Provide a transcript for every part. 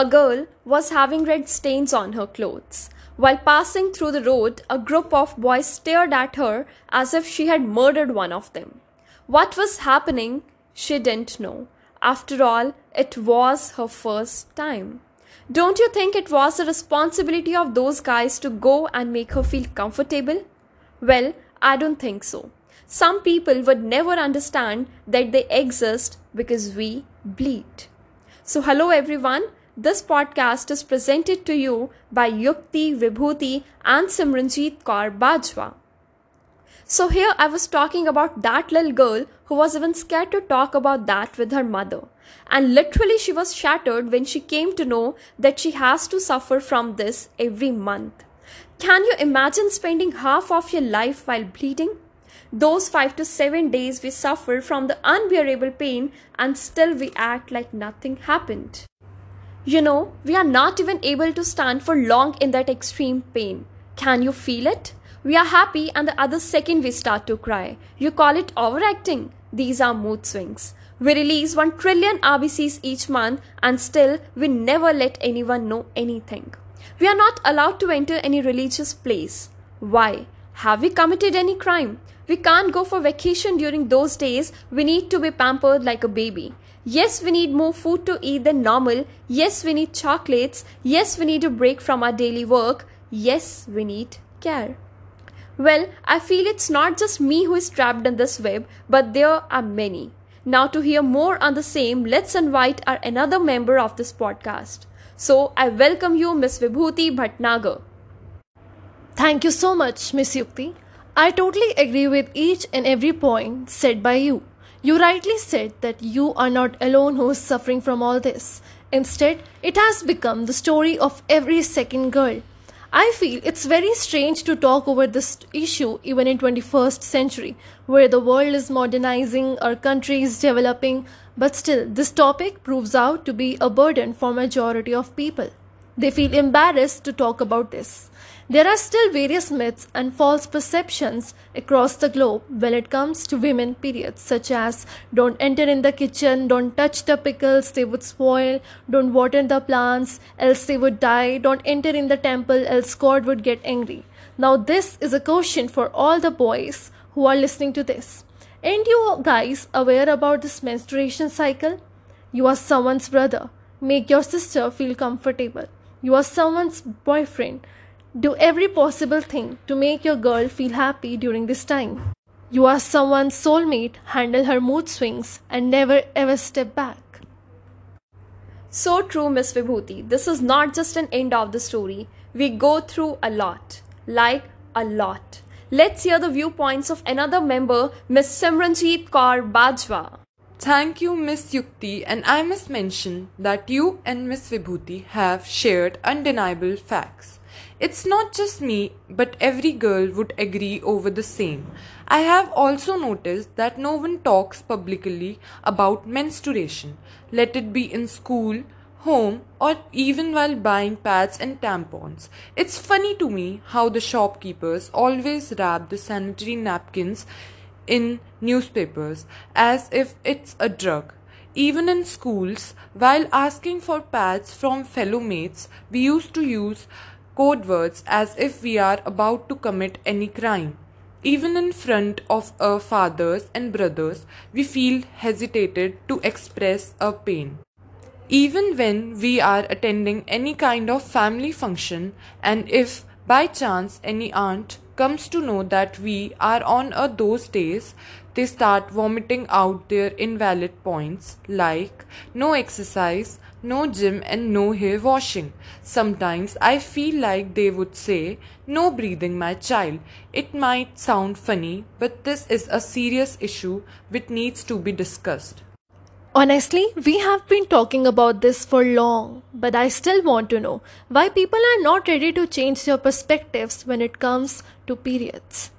A girl was having red stains on her clothes. While passing through the road, a group of boys stared at her as if she had murdered one of them. What was happening, she didn't know. After all, it was her first time. Don't you think it was the responsibility of those guys to go and make her feel comfortable? Well, I don't think so. Some people would never understand that they exist because we bleed. So hello everyone. This podcast is presented to you by Yukti, Vibhuti and Simranjeet Kaur Bajwa. So here I was talking about that little girl who was even scared to talk about that with her mother. And literally she was shattered when she came to know that she has to suffer from this every month. Can you imagine spending half of your life while bleeding? Those 5 to 7 days we suffer from the unbearable pain and still we act like nothing happened. You know, we are not even able to stand for long in that extreme pain. Can you feel it? We are happy and the other second we start to cry. You call it overacting. These are mood swings. We release 1 trillion RBCs each month and still we never let anyone know anything. We are not allowed to enter any religious place. Why? Have we committed any crime? We can't go for vacation during those days. We need to be pampered like a baby. Yes, we need more food to eat than normal. Yes, we need chocolates. Yes, we need a break from our daily work. Yes, we need care. Well, I feel it's not just me who is trapped in this web, but there are many. Now to hear more on the same, let's invite our another member of this podcast. So I welcome you, Miss Vibhuti Bhatnagar. Thank you so much, Miss Yukti. I totally agree with each and every point said by you. You rightly said that you are not alone who is suffering from all this. Instead, it has become the story of every second girl. I feel it's very strange to talk over this issue even in 21st century, where the world is modernizing, our country is developing, but still this topic proves out to be a burden for majority of people. They feel embarrassed to talk about this. There are still various myths and false perceptions across the globe when it comes to women periods, such as don't enter in the kitchen, don't touch the pickles, they would spoil, don't water the plants, else they would die, don't enter in the temple, else God would get angry. Now this is a question for all the boys who are listening to this. Ain't you guys aware about this menstruation cycle? You are someone's brother. Make your sister feel comfortable. You are someone's boyfriend. Do every possible thing to make your girl feel happy during this time. You are someone's soulmate, handle her mood swings and never ever step back. So true, Miss Vibhuti. This is not just an end of the story. We go through a lot. Like a lot. Let's hear the viewpoints of another member, Miss Simranjeet Kaur Bajwa. Thank you, Miss Yukti, and I must mention that you and Miss Vibhuti have shared undeniable facts. It's not just me, but every girl would agree over the same. I have also noticed that no one talks publicly about menstruation, let it be in school, home, or even while buying pads and tampons. It's funny to me how the shopkeepers always wrap the sanitary napkins in newspapers as if it's a drug. Even in schools, while asking for pads from fellow mates, we used to use code words as if we are about to commit any crime. Even in front of our fathers and brothers, we feel hesitated to express our pain. Even when we are attending any kind of family function, and if by chance any aunt comes to know that we are on those days, they start vomiting out their invalid points like no exercise, no gym and no hair washing. Sometimes I feel like they would say, no breathing my child. It might sound funny, but this is a serious issue which needs to be discussed. Honestly, we have been talking about this for long, but I still want to know why people are not ready to change their perspectives when it comes to periods.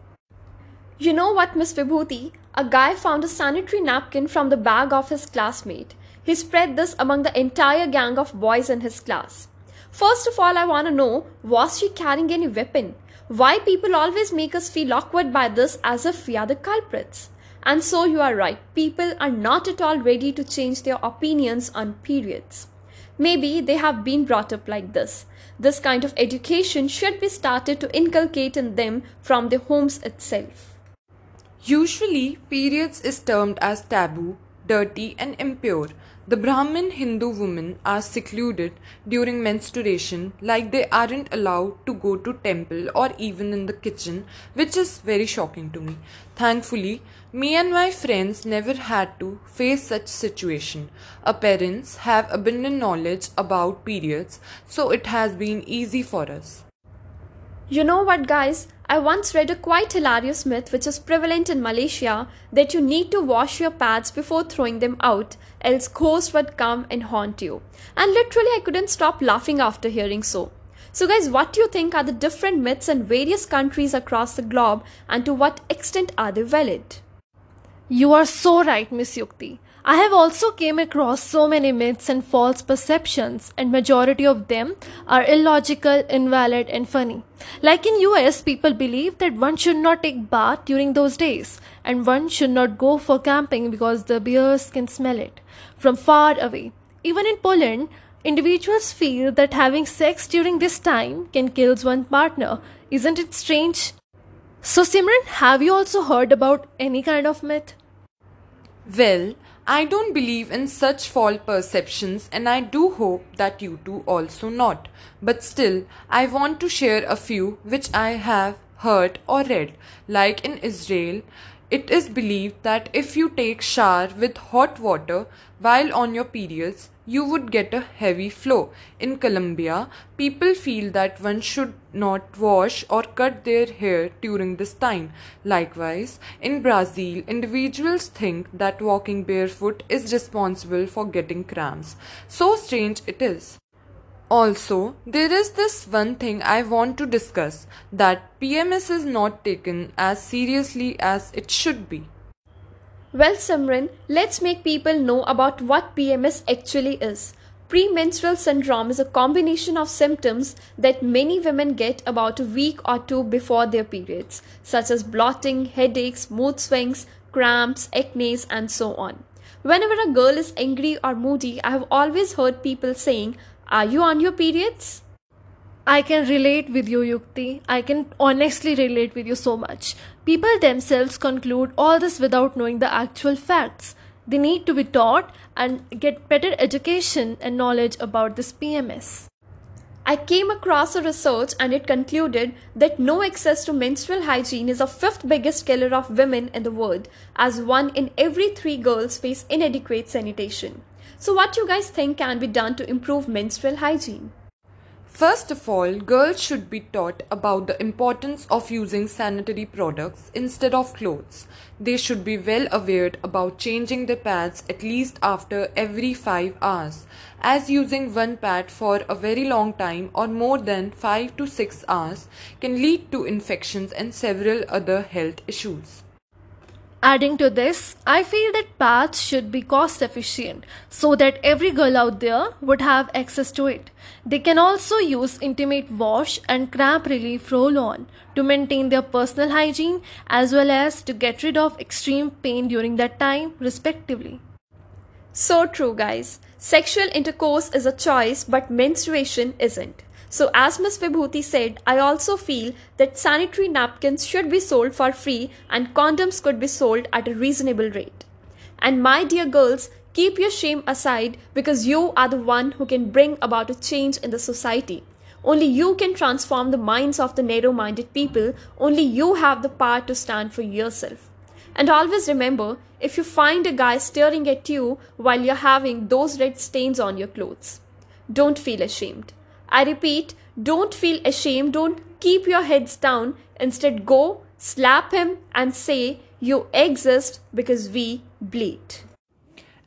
You know what, Miss Vibhuti? A guy found a sanitary napkin from the bag of his classmate. He spread this among the entire gang of boys in his class. First of all, I want to know, was she carrying any weapon? Why people always make us feel awkward by this as if we are the culprits? And so you are right, people are not at all ready to change their opinions on periods. Maybe they have been brought up like this. This kind of education should be started to inculcate in them from their homes itself. Usually, periods is termed as taboo, dirty and impure. The Brahmin Hindu women are secluded during menstruation, like they aren't allowed to go to temple or even in the kitchen, which is very shocking to me. Thankfully, me and my friends never had to face such situation. Our parents have abundant knowledge about periods, so it has been easy for us. You know what, guys? I once read a quite hilarious myth which is prevalent in Malaysia that you need to wash your pads before throwing them out, else ghosts would come and haunt you. And literally I couldn't stop laughing after hearing so. So guys, what do you think are the different myths in various countries across the globe and to what extent are they valid? You are so right, Miss Yukti. I have also came across so many myths and false perceptions, and majority of them are illogical, invalid and funny. Like in US, people believe that one should not take bath during those days and one should not go for camping because the bears can smell it from far away. Even in Poland, individuals feel that having sex during this time can kill one's partner. Isn't it strange? So Simran, have you also heard about any kind of myth? Well, I don't believe in such false perceptions and I do hope that you too also not. But still, I want to share a few which I have heard or read. Like in Israel, it is believed that if you take shower with hot water while on your periods, you would get a heavy flow. In Colombia, people feel that one should not wash or cut their hair during this time. Likewise, in Brazil, individuals think that walking barefoot is responsible for getting cramps. So strange it is. Also, there is this one thing I want to discuss, that PMS is not taken as seriously as it should be. Well, Simran, let's make people know about what PMS actually is. Premenstrual syndrome is a combination of symptoms that many women get about a week or two before their periods, such as blotting, headaches, mood swings, cramps, acne, and so on. Whenever a girl is angry or moody, I have always heard people saying, "Are you on your periods?" I can relate with you, Yukti. I can honestly relate with you so much. People themselves conclude all this without knowing the actual facts. They need to be taught and get better education and knowledge about this PMS. I came across a research and it concluded that no access to menstrual hygiene is the fifth biggest killer of women in the world, as 1 in every 3 girls face inadequate sanitation. So what do you guys think can be done to improve menstrual hygiene? First of all, girls should be taught about the importance of using sanitary products instead of clothes. They should be well aware about changing their pads at least after every 5 hours, as using one pad for a very long time or more than 5 to 6 hours can lead to infections and several other health issues. Adding to this, I feel that pads should be cost efficient so that every girl out there would have access to it. They can also use intimate wash and cramp relief roll-on to maintain their personal hygiene as well as to get rid of extreme pain during that time respectively. So true, guys. Sexual intercourse is a choice but menstruation isn't. So as Ms. Vibhuti said, I also feel that sanitary napkins should be sold for free and condoms could be sold at a reasonable rate. And my dear girls, keep your shame aside because you are the one who can bring about a change in the society. Only you can transform the minds of the narrow-minded people. Only you have the power to stand for yourself. And always remember, if you find a guy staring at you while you're having those red stains on your clothes, don't feel ashamed. I repeat, don't feel ashamed, don't keep your heads down, instead go, slap him and say, "You exist because we bleed."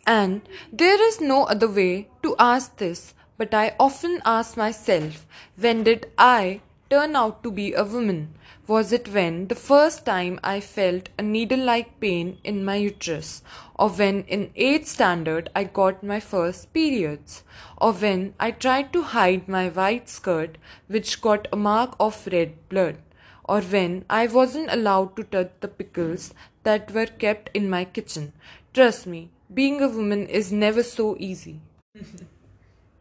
And there is no other way to ask this, but I often ask myself, when did I turn out to be a woman? Was it when the first time I felt a needle-like pain in my uterus? Or when in 8th standard I got my first periods? Or when I tried to hide my white skirt which got a mark of red blood? Or when I wasn't allowed to touch the pickles that were kept in my kitchen? Trust me, being a woman is never so easy.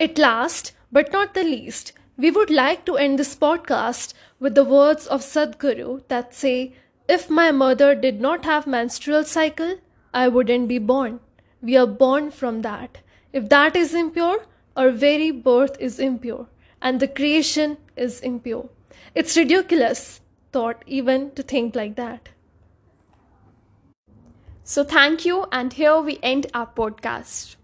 At last, but not the least, we would like to end this podcast with the words of Sadhguru that say, if my mother did not have menstrual cycle, I wouldn't be born. We are born from that. If that is impure, our very birth is impure and the creation is impure. It's ridiculous thought even to think like that. So thank you, and here we end our podcast.